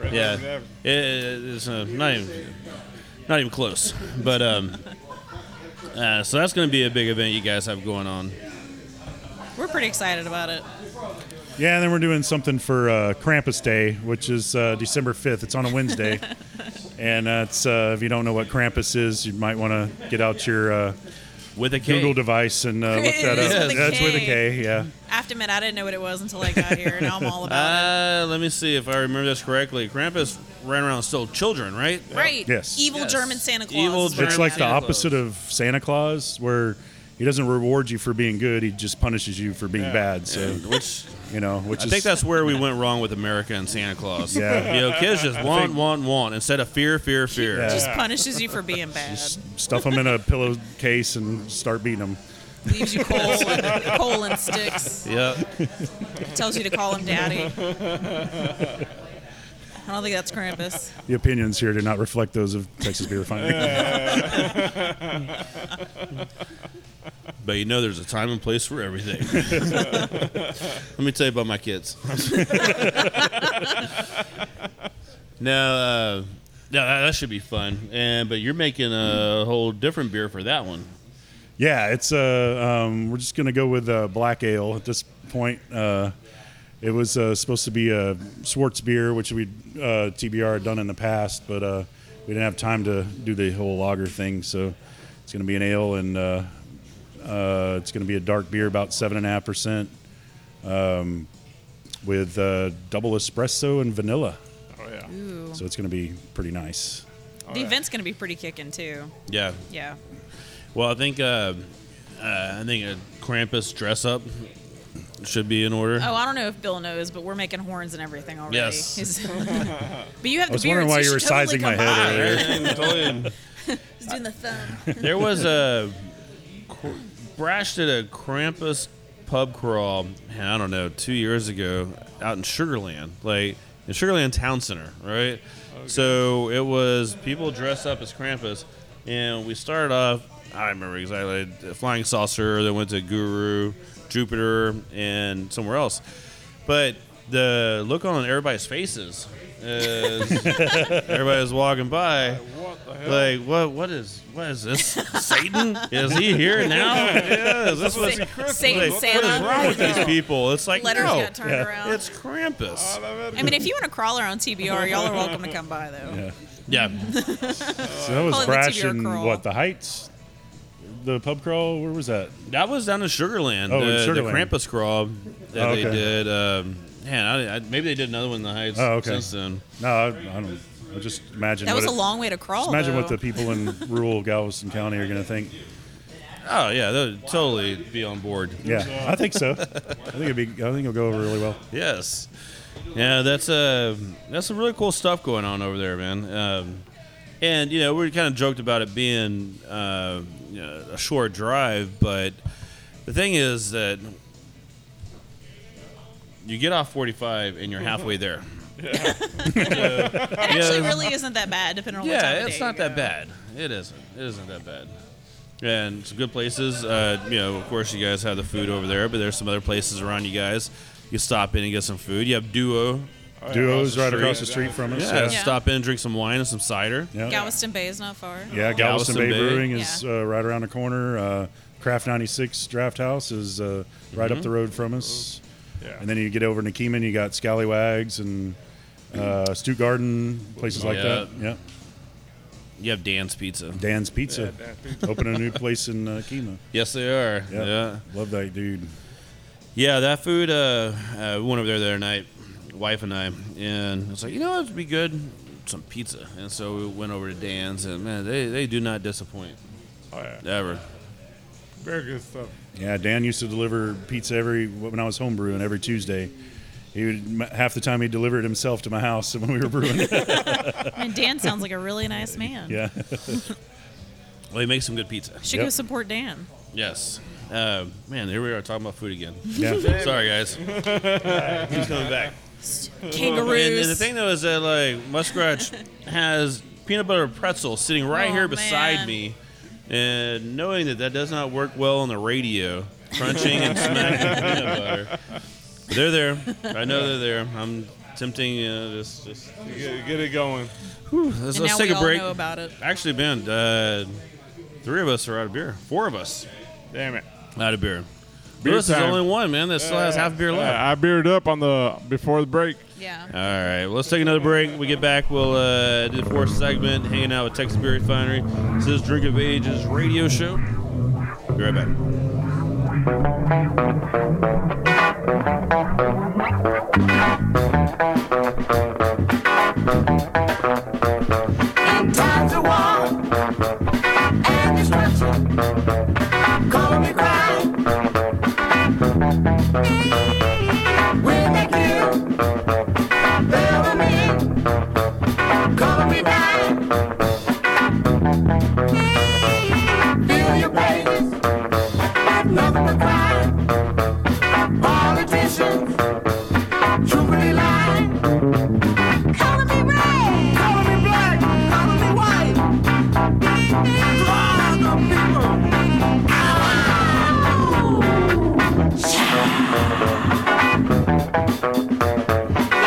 Right. Yeah, it, it's uh, not even not even close. But um, uh, so that's going to be a big event you guys have going on. We're pretty excited about it. Yeah, and then we're doing something for uh, Krampus Day, which is uh, December fifth. It's on a Wednesday. And that's uh, if you don't know what Krampus is, you might want to get out your uh, with a K. Google device and uh, look that up. With that's K. With a K, yeah. I have to admit, I didn't know what it was until I got here, and now I'm all about uh, it. Let me see if I remember this correctly. Krampus ran around and stole children, right? Right. Yes. Evil yes. German Santa Claus. Evil German it's like Santa the opposite Claus. Of Santa Claus, where... He doesn't reward you for being good. He just punishes you for being yeah. bad. So, yeah. which you know, which I is, think that's where we went wrong with America and Santa Claus. Yeah, you know, kids just want, think, want, want instead of fear, fear, fear. Yeah. Just punishes you for being bad. Just stuff them in a pillowcase and start beating them. Leaves you coal and, coal and sticks. Yep. Tells you to call him daddy. I don't think that's Krampus. The opinions here do not reflect those of Texas Beer Refinery. But you know there's a time and place for everything. Let me tell you about my kids. Now, uh, now, that should be fun. And But you're making a whole different beer for that one. Yeah, it's uh, um, we're just going to go with uh, black ale at this point. Uh, it was uh, supposed to be a Schwartz beer, which we uh, T B R had done in the past, but uh, we didn't have time to do the whole lager thing. So it's going to be an ale and... Uh, Uh, it's going to be a dark beer, about seven point five percent, um, with uh, double espresso and vanilla. Oh, yeah. Ooh. So it's going to be pretty nice. All the right. event's going to be pretty kicking, too. Yeah. Yeah. Well, I think uh, uh, I think a Krampus dress-up should be in order. Oh, I don't know if Bill knows, but we're making horns and everything already. Yes. But you have the beer. I was wondering why you were sizing my head earlier. Just doing the thumb. There was a... Brash did a Krampus pub crawl, I don't know, two years ago out in Sugarland, like in Sugarland Town Center, right? Okay. So it was people dressed up as Krampus, and we started off, I remember exactly, the Flying Saucer, then went to Guru, Jupiter, and somewhere else. But the look on everybody's faces is everybody's walking by. Like what? What is? What is this? Satan? Is he here now? Yeah, is this what's Christmas? Satan, like, Santa. What is wrong with these people? It's like letters no, got turned yeah. around. It's Krampus. I mean, if you want a crawler on T B R, y'all are welcome to come by though. Yeah. yeah. So that was Brash in what the Heights, the pub crawl. Where was that? That was down in Sugarland. Oh, the, in Sugarland. The Krampus crawl that oh, okay. they did. Um, man, I, I, maybe they did another one in the Heights oh, okay. since then. No, I, I don't. I just imagine that was a it, long way to crawl. Just imagine though. What the people in rural Galveston County are going to think. Oh yeah, they'll totally be on board. Yeah, I think so. I think it'd be. I think it'll go over really well. Yes. Yeah, that's a uh, that's some really cool stuff going on over there, man. Um, and you know, we kind of joked about it being uh, you know, a short drive, but the thing is that you get off forty-five and you're halfway there. Yeah. yeah. It actually yeah. really isn't that bad, depending on yeah, what time of day. Yeah, it's not that bad. It isn't. It isn't that bad. And some good places. Uh, you know, of course, you guys have the food over there, but there's some other places around you guys. You stop in and get some food. You have Duo. Oh, yeah, Duo's right across the street from us. Yeah. Yeah. yeah, stop in, drink some wine and some cider. Yeah. Galveston Bay is not far. Yeah, Galveston, Galveston Bay, Bay Brewing is yeah. uh, right around the corner. Uh, Craft ninety-six Draft House is uh, right mm-hmm. up the road from us. Yeah. And then you get over to Kima, you got Scallywags and uh, Stew Garden, places oh, like yeah. that. Yeah. You have Dan's Pizza. Dan's Pizza. Yeah, Dan's Pizza. Opening a new place in uh, Kima. Yes, they are. Yeah. yeah. Love that dude. Yeah, that food, uh, uh, we went over there the other night, wife and I, and I was like, you know, it would be good, some pizza. And so we went over to Dan's, and man, they, they do not disappoint. Oh, yeah. Ever. Very good stuff. Yeah, Dan used to deliver pizza every when I was home brewing every Tuesday. He would half the time he delivered himself to my house when we were brewing. And Dan sounds like a really nice man. Yeah. Well, he makes some good pizza. Should yep. go support Dan. Yes. Uh, man, here we are talking about food again. Yeah. Sorry, guys. Uh, he's coming back. Kangaroos. And, and the thing though is that like Muskrat has peanut butter pretzel sitting right oh, here beside man. me. And knowing that that does not work well on the radio, crunching and smacking peanut butter. They're there. I know they're there. I'm tempting. You know, just just get, get it going. Whew, let's and let's now take we a all break. Know about it. Actually, Ben, uh, three of us are out of beer. Four of us. Damn it. Out of beer. This is the only one, man, that still uh, has half a beer left. Uh, I beered up on the before the break. Yeah. All right. Well, let's take another break. When we get back, we'll uh, do the fourth segment, hanging out with Texas Beer Refinery. This is Drink of Ages radio show. Be right back. In times of war and destruction, call me crying. When they kill, bury me, cover me down. Fill your pages with nothing but crime. Politicians, truly lying. Color me red, color me black, color me white. Draw the people.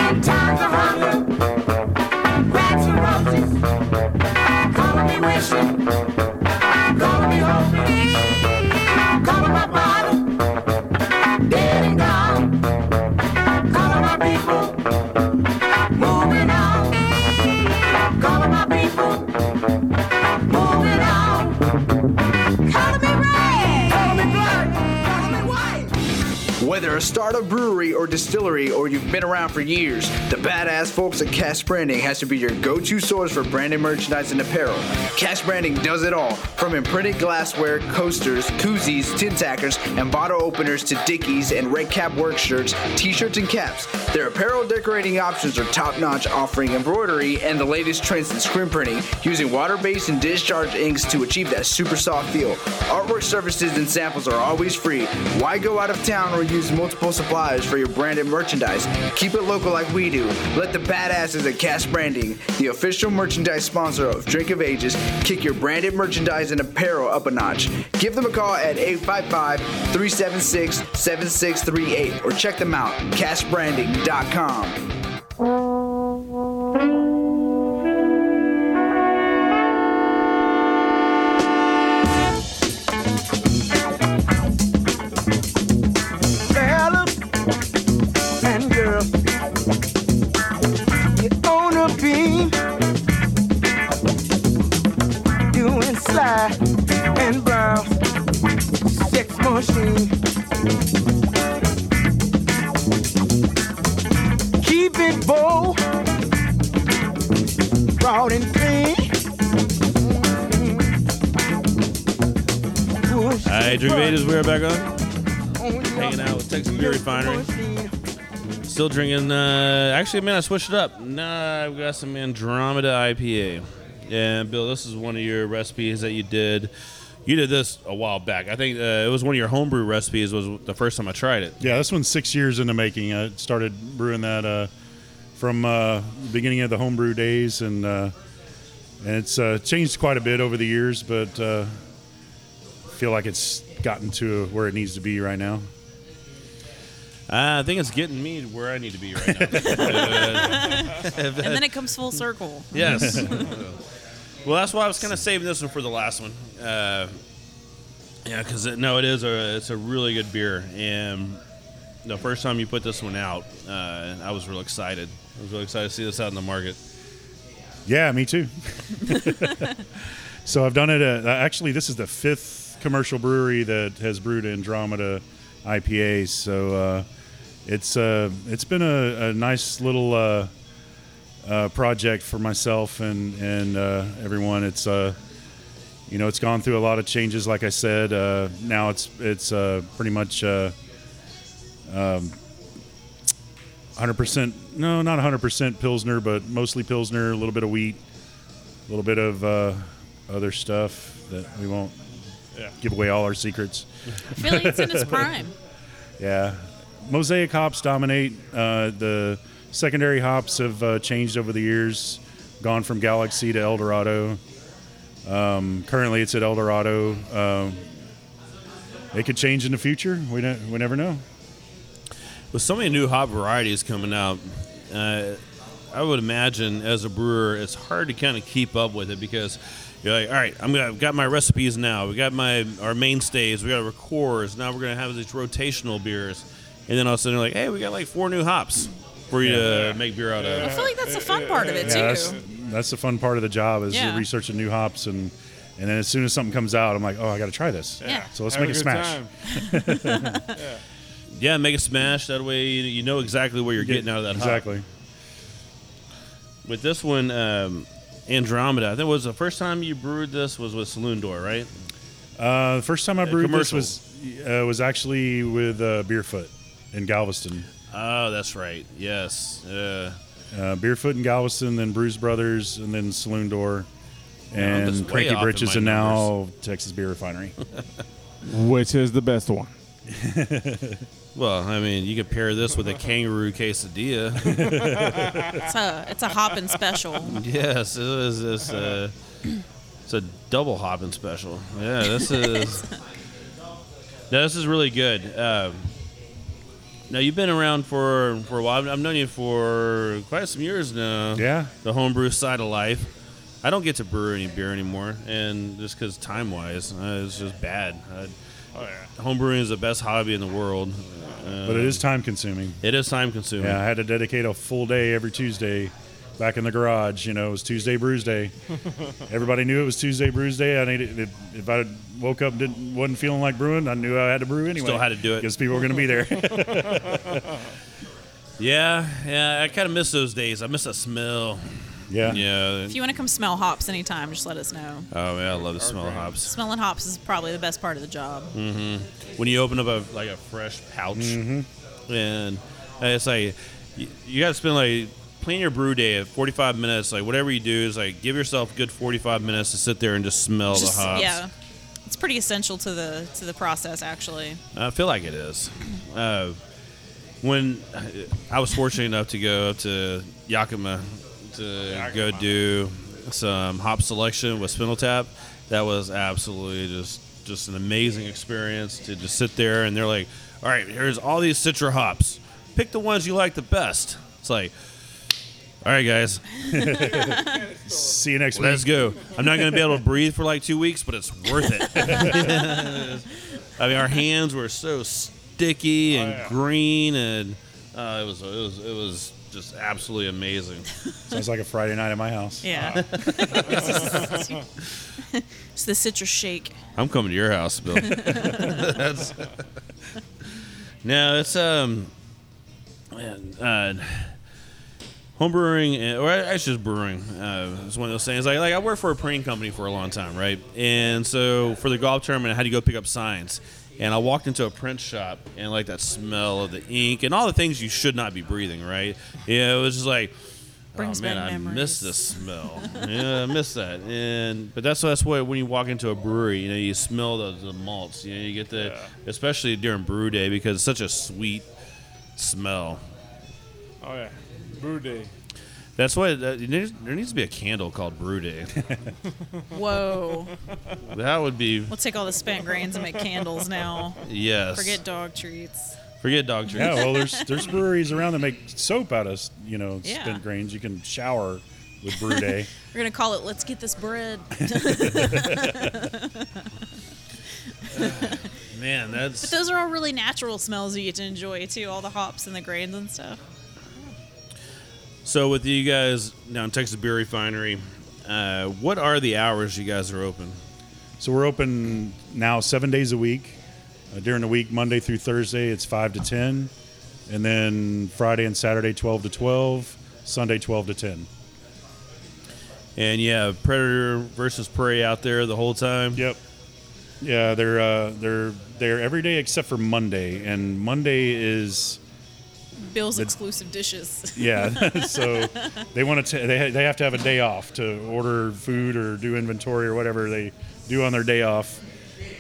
In times of hunger, rats and roaches, gonna be wishing, gonna be hoping, gonna my body, dead and gone, gonna my people, moving on, gonna my people, moving on, gonna be red, gonna be black. Whether a startup brewery or distillery, or you've been around for years, the badass folks at Cash Branding has to be your go-to source for branded merchandise and apparel. Cash Branding does it all, from imprinted glassware, coasters, koozies, tin tackers, and bottle openers to Dickies and Red Cap work shirts, t-shirts, and caps. Their apparel decorating options are top-notch, offering embroidery and the latest trends in screen printing, using water-based and discharge inks to achieve that super soft feel. Artwork services and samples are always free. Why go out of town or use Use multiple suppliers for your branded merchandise? Keep it local like we do. Let the badasses at Cash Branding, the official merchandise sponsor of Drink of Ages, kick your branded merchandise and apparel up a notch. Give them a call at eight five five, three seven six, seven six three eight or check them out, cash branding dot com. And brown sex machine, keep it bold, broad and clean. Alright, Drink of Ages, we're back on, hanging out with Texas Beer Refinery. Still drinking, uh, actually, man, I switched it up. Nah, I've got some Andromeda I P A. And Bill, this is one of your recipes that you did. You did this a while back. I think uh, it was one of your homebrew recipes. Was the first time I tried it. Yeah, this one's six years into making. I started brewing that uh, from uh, the beginning of the homebrew days, and uh, and it's uh, changed quite a bit over the years. But uh, I feel like it's gotten to where it needs to be right now. I think it's getting me where I need to be right now. And then it comes full circle. Yes. Well, that's why I was kind of saving this one for the last one. Uh, yeah, because it, no, it is a it's a really good beer. And the first time you put this one out, uh, I was real excited. I was really excited to see this out in the market. Yeah, me too. So I've done it. At, actually, this is the fifth commercial brewery that has brewed Andromeda I P A. So uh, it's uh, it's been a, a nice little. Uh, Uh, project for myself and and uh, everyone. It's uh, you know, it's gone through a lot of changes. Like I said, uh, now it's it's uh, pretty much uh, um, one hundred percent. No, not one hundred percent Pilsner, but mostly Pilsner. A little bit of wheat, a little bit of uh, other stuff that we won't yeah. give away all our secrets. I feel like it's in its prime. Yeah, mosaic hops dominate uh, the. Secondary hops have uh, changed over the years, gone from Galaxy to El Dorado. Um, currently, it's at El Dorado. Um, it could change in the future. We don't. We never know. With so many new hop varieties coming out, uh, I would imagine as a brewer, it's hard to kind of keep up with it because you're like, all right, I'm gonna, I've got my recipes now. We got my our mainstays. We got our cores. Now we're going to have these rotational beers. And then all of a sudden, they're like, hey, we got like four new hops for you yeah, to yeah. make beer out of. I feel like that's the fun part of it, yeah, too. That's, that's the fun part of the job is yeah. researching new hops. And, and then as soon as something comes out, I'm like, oh, I got to try this. Yeah. So let's have make a, a smash. yeah. yeah, make a smash. That way you know exactly what you're getting yeah, out of that exactly. hop. Exactly. With this one, um, Andromeda, I think it was the first time you brewed this was with Saloon Door, right? Uh, the first time I brewed this was uh, was actually with uh, Beerfoot in Galveston. Oh, that's right. Yes. Uh, uh, Beerfoot in Galveston, then Brews Brothers, and then Saloon Door, and Cranky Britches, and now Texas Beer Refinery. Which is the best one? Well, I mean, you could pair this with a kangaroo quesadilla. It's a it's a hopping special. Yes, it is. It's a, it's a double hopping special. Yeah, this is. No, this is really good. Um, now you've been around for, for a while. I've known you for quite some years now. Yeah. The homebrew side of life. I don't get to brew any beer anymore, and just because time wise, uh, it's just bad. I, Oh, yeah. Homebrewing is the best hobby in the world. Uh, but it is time-consuming. It is time-consuming. Yeah, I had to dedicate a full day every Tuesday back in the garage. You know, it was Tuesday Brews Day. Everybody knew it was Tuesday Brews Day. I needed, if, if I woke up and didn't, wasn't feeling like brewing, I knew I had to brew anyway. Still had to do it. Because people were going to be there. yeah, yeah, I kind of miss those days. I miss the smell. Yeah. yeah. If you want to come smell hops anytime, just let us know. Oh, yeah, I love to smell hops. Smelling hops is probably the best part of the job. Mm-hmm. When you open up a like a fresh pouch, mm-hmm. and it's like you, you got to spend like plan your brew day at forty-five minutes. Like whatever you do is like give yourself a good forty-five minutes to sit there and just smell just, the hops. Yeah, it's pretty essential to the to the process actually. I feel like it is. Uh, when I was fortunate enough to go up to Yakima. To go do some hop selection with Spindle Tap, that was absolutely just just an amazing experience to just sit there and they're like, all right, here's all these Citra hops. Pick the ones you like the best. It's like, all right, guys. See you next week. Let's go. I'm not going to be able to breathe for like two weeks, but it's worth it. I mean, our hands were so sticky and oh, yeah. green, and uh, it was it was it was. Just absolutely amazing. Sounds like a Friday night at my house. Yeah. Wow. It's the citrus shake. I'm coming to your house, Bill. That's, now, it's um, uh, home brewing, or actually just brewing. Uh, it's one of those things. Like, like I worked for a printing company for a long time, right? And so for the golf tournament, I had to go pick up signs. And I walked into a print shop, and like that smell of the ink and all the things you should not be breathing, right? Yeah, it was just like, brings oh man, I memories. miss the smell. yeah, I miss that. And but that's that's what when you walk into a brewery, you know, you smell the, the malts. You know, you get the, yeah. especially during brew day because it's such a sweet smell. Oh yeah, brew day. That's why uh, there needs to be a candle called Brew Day. Whoa. That would be... We'll take all the spent grains and make candles now. Yes. Forget dog treats. Forget dog treats. Yeah, well, there's there's breweries around that make soap out of, you know, yeah. spent grains. You can shower with Brew Day. We're going to call it, let's get this bread. uh, man, that's... But those are all really natural smells you get to enjoy, too. All the hops and the grains and stuff. So with you guys down Texas Beer Refinery, uh, what are the hours you guys are open? So we're open now seven days a week. Uh, during the week, Monday through Thursday, it's five to ten. And then Friday and Saturday, twelve to twelve. Sunday, twelve to ten. And, yeah, Predator versus Prey out there the whole time? Yep. Yeah, they're, uh, they're, they're every day except for Monday. And Monday is... Bill's the, exclusive dishes. Yeah, so they want to. T- they ha- they have to have a day off to order food or do inventory or whatever they do on their day off.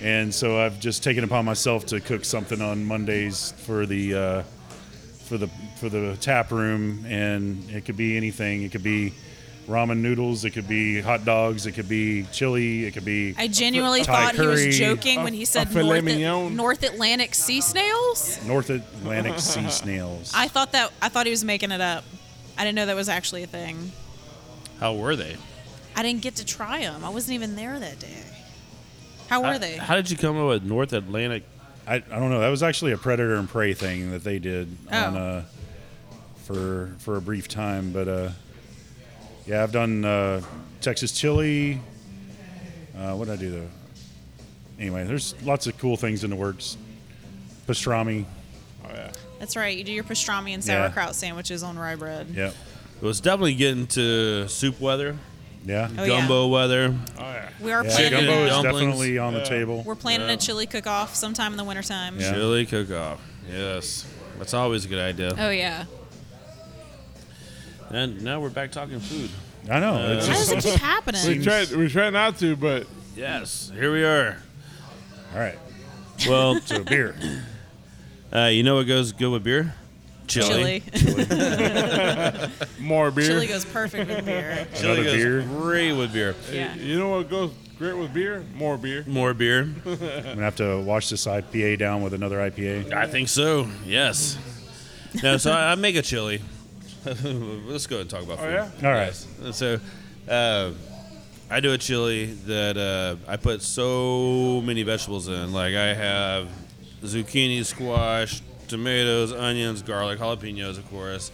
And so I've just taken upon myself to cook something on Mondays for the uh, for the for the tap room, and it could be anything. It could be ramen noodles. It could be hot dogs. It could be chili. It could be. I genuinely thought curry. He was joking uh, when he said uh, North, At- North Atlantic sea snails. North Atlantic sea snails. I thought that. I thought he was making it up. I didn't know that was actually a thing. How were they? I didn't get to try them. I wasn't even there that day. How were I, they? How did you come up with North Atlantic? I, I don't know. That was actually a Predator and Prey thing that they did oh. on uh, for for a brief time. But uh, yeah, I've done uh, Texas chili. Uh, what did I do though? Anyway, there's lots of cool things in the works. Pastrami. Oh yeah. That's right. You do your pastrami and sauerkraut yeah. sandwiches on rye bread. Yeah. It was definitely getting to soup weather. Yeah. Oh, gumbo yeah. weather. Oh, yeah. We are yeah. planning. Gumbo is dumplings. Definitely on yeah. the table. We're planning yeah. a chili cook-off sometime in the wintertime. Yeah. Chili cook-off. Yes. That's always a good idea. Oh, yeah. And now we're back talking food. I know. Uh, just, how does it keep happening? We try, we try not to, but... Yes. Here we are. All right. Well... So, beer. Uh, you know what goes good with beer? Chili. Chili. Chili. More beer. Chili goes perfect with beer. Chili goes beer. great with beer. Yeah. You know what goes great with beer? More beer. More beer. I'm going to have to wash this I P A down with another I P A. I think so. Yes. No, so I, I make a chili. Let's go and talk about food. Oh, yeah? All right. Yes. So uh, I do a chili that uh, I put so many vegetables in. Like I have zucchini, squash, tomatoes, onions, garlic, jalapenos, of course,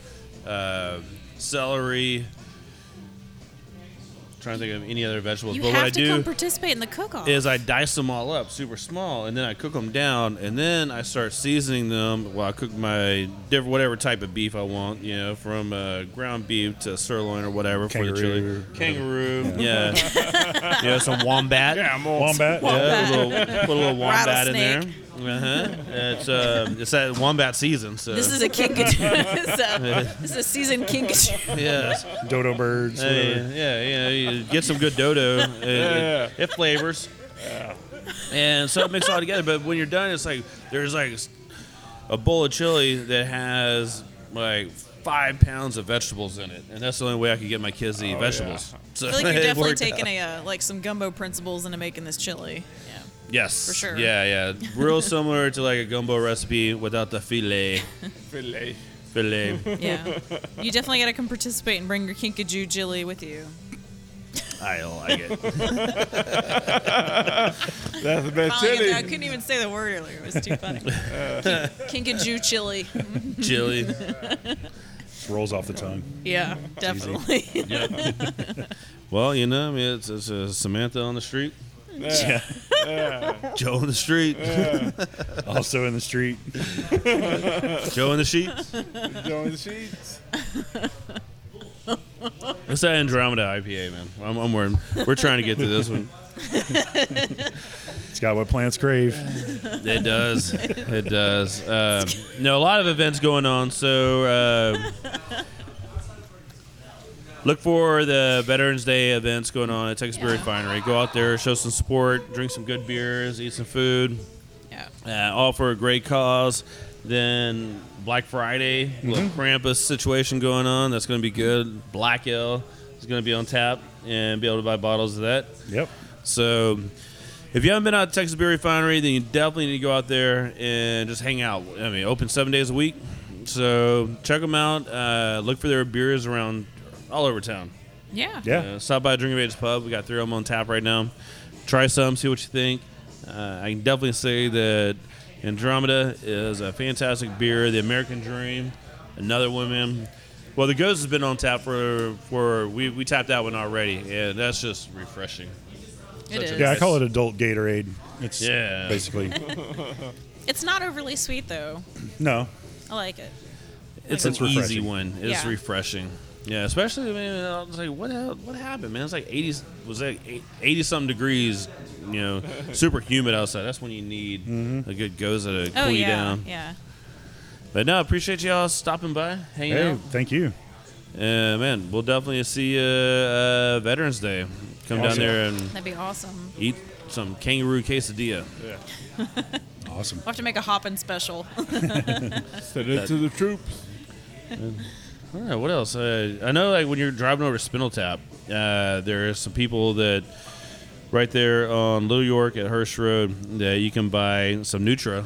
uh, celery. I'm trying to think of any other vegetables. You but have what to I do come participate in the cook-off. Is I dice them all up super small, and then I cook them down, and then I start seasoning them while I cook my different whatever type of beef I want. You know, from uh, ground beef to sirloin or whatever kangaroo. for the chili. Kangaroo, yeah, yeah. You know, some wombat. Yeah, I'm wombat. Yeah, a little, put a little wombat in there. Uh-huh. It's uh, it's that wombat season. So this is a kinkajou. So, this is a seasoned kinkajou. Yes. Dodo birds. Uh, yeah, yeah, yeah. You get some good dodo. Uh, yeah. It flavors. Yeah. And so it mixes all together. But when you're done, it's like there's like a bowl of chili that has like five pounds of vegetables in it, and that's the only way I could get my kids to eat oh, vegetables. Yeah. So I feel like you're definitely taking a uh, like some gumbo principles into making this chili. Yeah. Yes. For sure. Yeah, yeah. Real similar to like a gumbo recipe without the filet. Filet. Filet. Yeah. You definitely got to come participate and bring your kinkajou chili with you. I like it. That's the best chili. I couldn't even say the word earlier. It was too funny. Uh. Kinkajou chili. Chili. Rolls off the tongue. Yeah, definitely. Yeah. Well, you know, I mean, it's, it's uh, Samantha on the street. Yeah. Yeah. Yeah. Joe in the street. Yeah. Also in the street. Joe in the sheets. Joe in the sheets. What's that Andromeda I P A, man? I'm, I'm worried. We're trying to get to this one. It's got what plants crave. It does. It does. Um, no, a lot of events going on, so... Uh, Look for the Veterans Day events going on at Texas yeah. Beer Refinery. Go out there, show some support, drink some good beers, eat some food. Yeah. Uh, all for a great cause. Then Black Friday, mm-hmm. little Krampus situation going on. That's going to be good. Black Ale is going to be on tap and be able to buy bottles of that. Yep. So if you haven't been out to Texas Beer Refinery, then you definitely need to go out there and just hang out. I mean, open seven days a week. So check them out. Uh, look for their beers around all over town. Yeah. Yeah. Uh, stop by Drink of Ages Pub. We got three of them on tap right now. Try some, see what you think. Uh, I can definitely say that Andromeda is a fantastic beer. The American Dream, another woman. Well, the Ghost has been on tap for, for we, we tapped that one already, and yeah, that's just refreshing. It is. Yeah, I call it adult Gatorade. It's yeah. basically. It's not overly sweet, though. No. I like it. It's, it's an easy one. It's yeah. refreshing. Yeah, especially, I mean, I was like, what what happened, man? It's like eighty, was like eighty-something degrees, you know, super humid outside. That's when you need mm-hmm. a good goza to cool oh, you yeah, down. yeah. But no, I appreciate y'all stopping by, hanging hey, out. Thank you. Uh, man, we'll definitely see you uh, Veterans Day. Come awesome. down there and that'd be awesome. Eat some kangaroo quesadilla. Yeah. Awesome. We'll have to make a hoppin' special. Send it to the troops. And, all right, what else? Uh, I know, like when you're driving over Spindle Tap, uh, there are some people that right there on Little York at Hirsch Road that you can buy some Nutra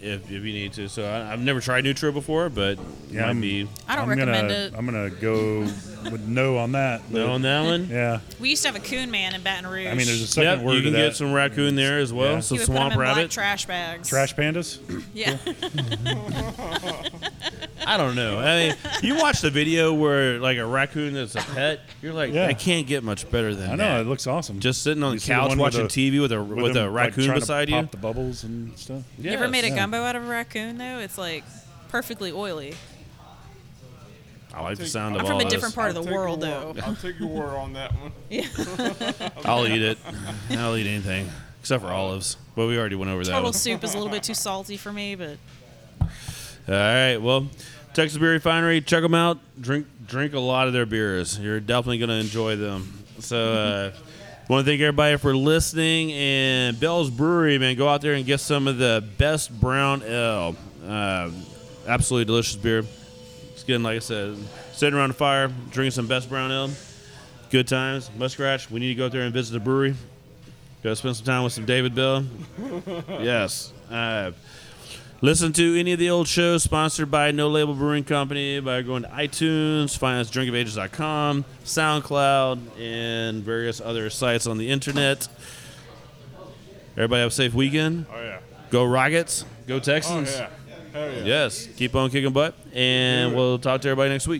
if, if you need to. So I, I've never tried Nutra before, but yeah, might be. I don't I'm recommend gonna, it. I'm gonna go with no on that. No on that one. Yeah. We used to have a coon man in Baton Rouge. I mean, there's a second yep, word you can to that. Get some raccoon there as well. Yeah. Some you would swamp put them in rabbit. Black trash bags. Trash pandas. Yeah. I don't know. I mean, you watch the video where like a raccoon that's a pet. You're like, yeah. I can't get much better than that. I know that. It looks awesome. Just sitting on you the couch the watching with a, T V with a with, with them, a raccoon like, beside to you. Pop the bubbles and stuff. Yes. You ever made a gumbo out of a raccoon though? It's like perfectly oily. I like the sound of all I'm from all a different those. part of the world, though. I'll take your word on that one. Yeah. I'll eat it. I'll eat anything except for olives. But we already went over that. Turtle soup is a little bit too salty for me, but. All right, well, Texas Beer Refinery, check them out. Drink drink a lot of their beers. You're definitely going to enjoy them. So uh want to thank everybody for listening. And Bell's Brewery, man, go out there and get some of the best brown ale. Uh, absolutely delicious beer. It's getting, like I said, sitting around the fire, drinking some best brown ale. Good times. Muskrats, we need to go out there and visit the brewery. Go spend some time with some David Bell. Yes. Uh Listen to any of the old shows sponsored by No Label Brewing Company by going to iTunes, find us at drink of ages dot com, SoundCloud, and various other sites on the internet. Everybody have a safe weekend. Oh, yeah. Go Rockets. Go Texans. Oh, yeah. Hell yeah. Yes. Keep on kicking butt. And we'll talk to everybody next week.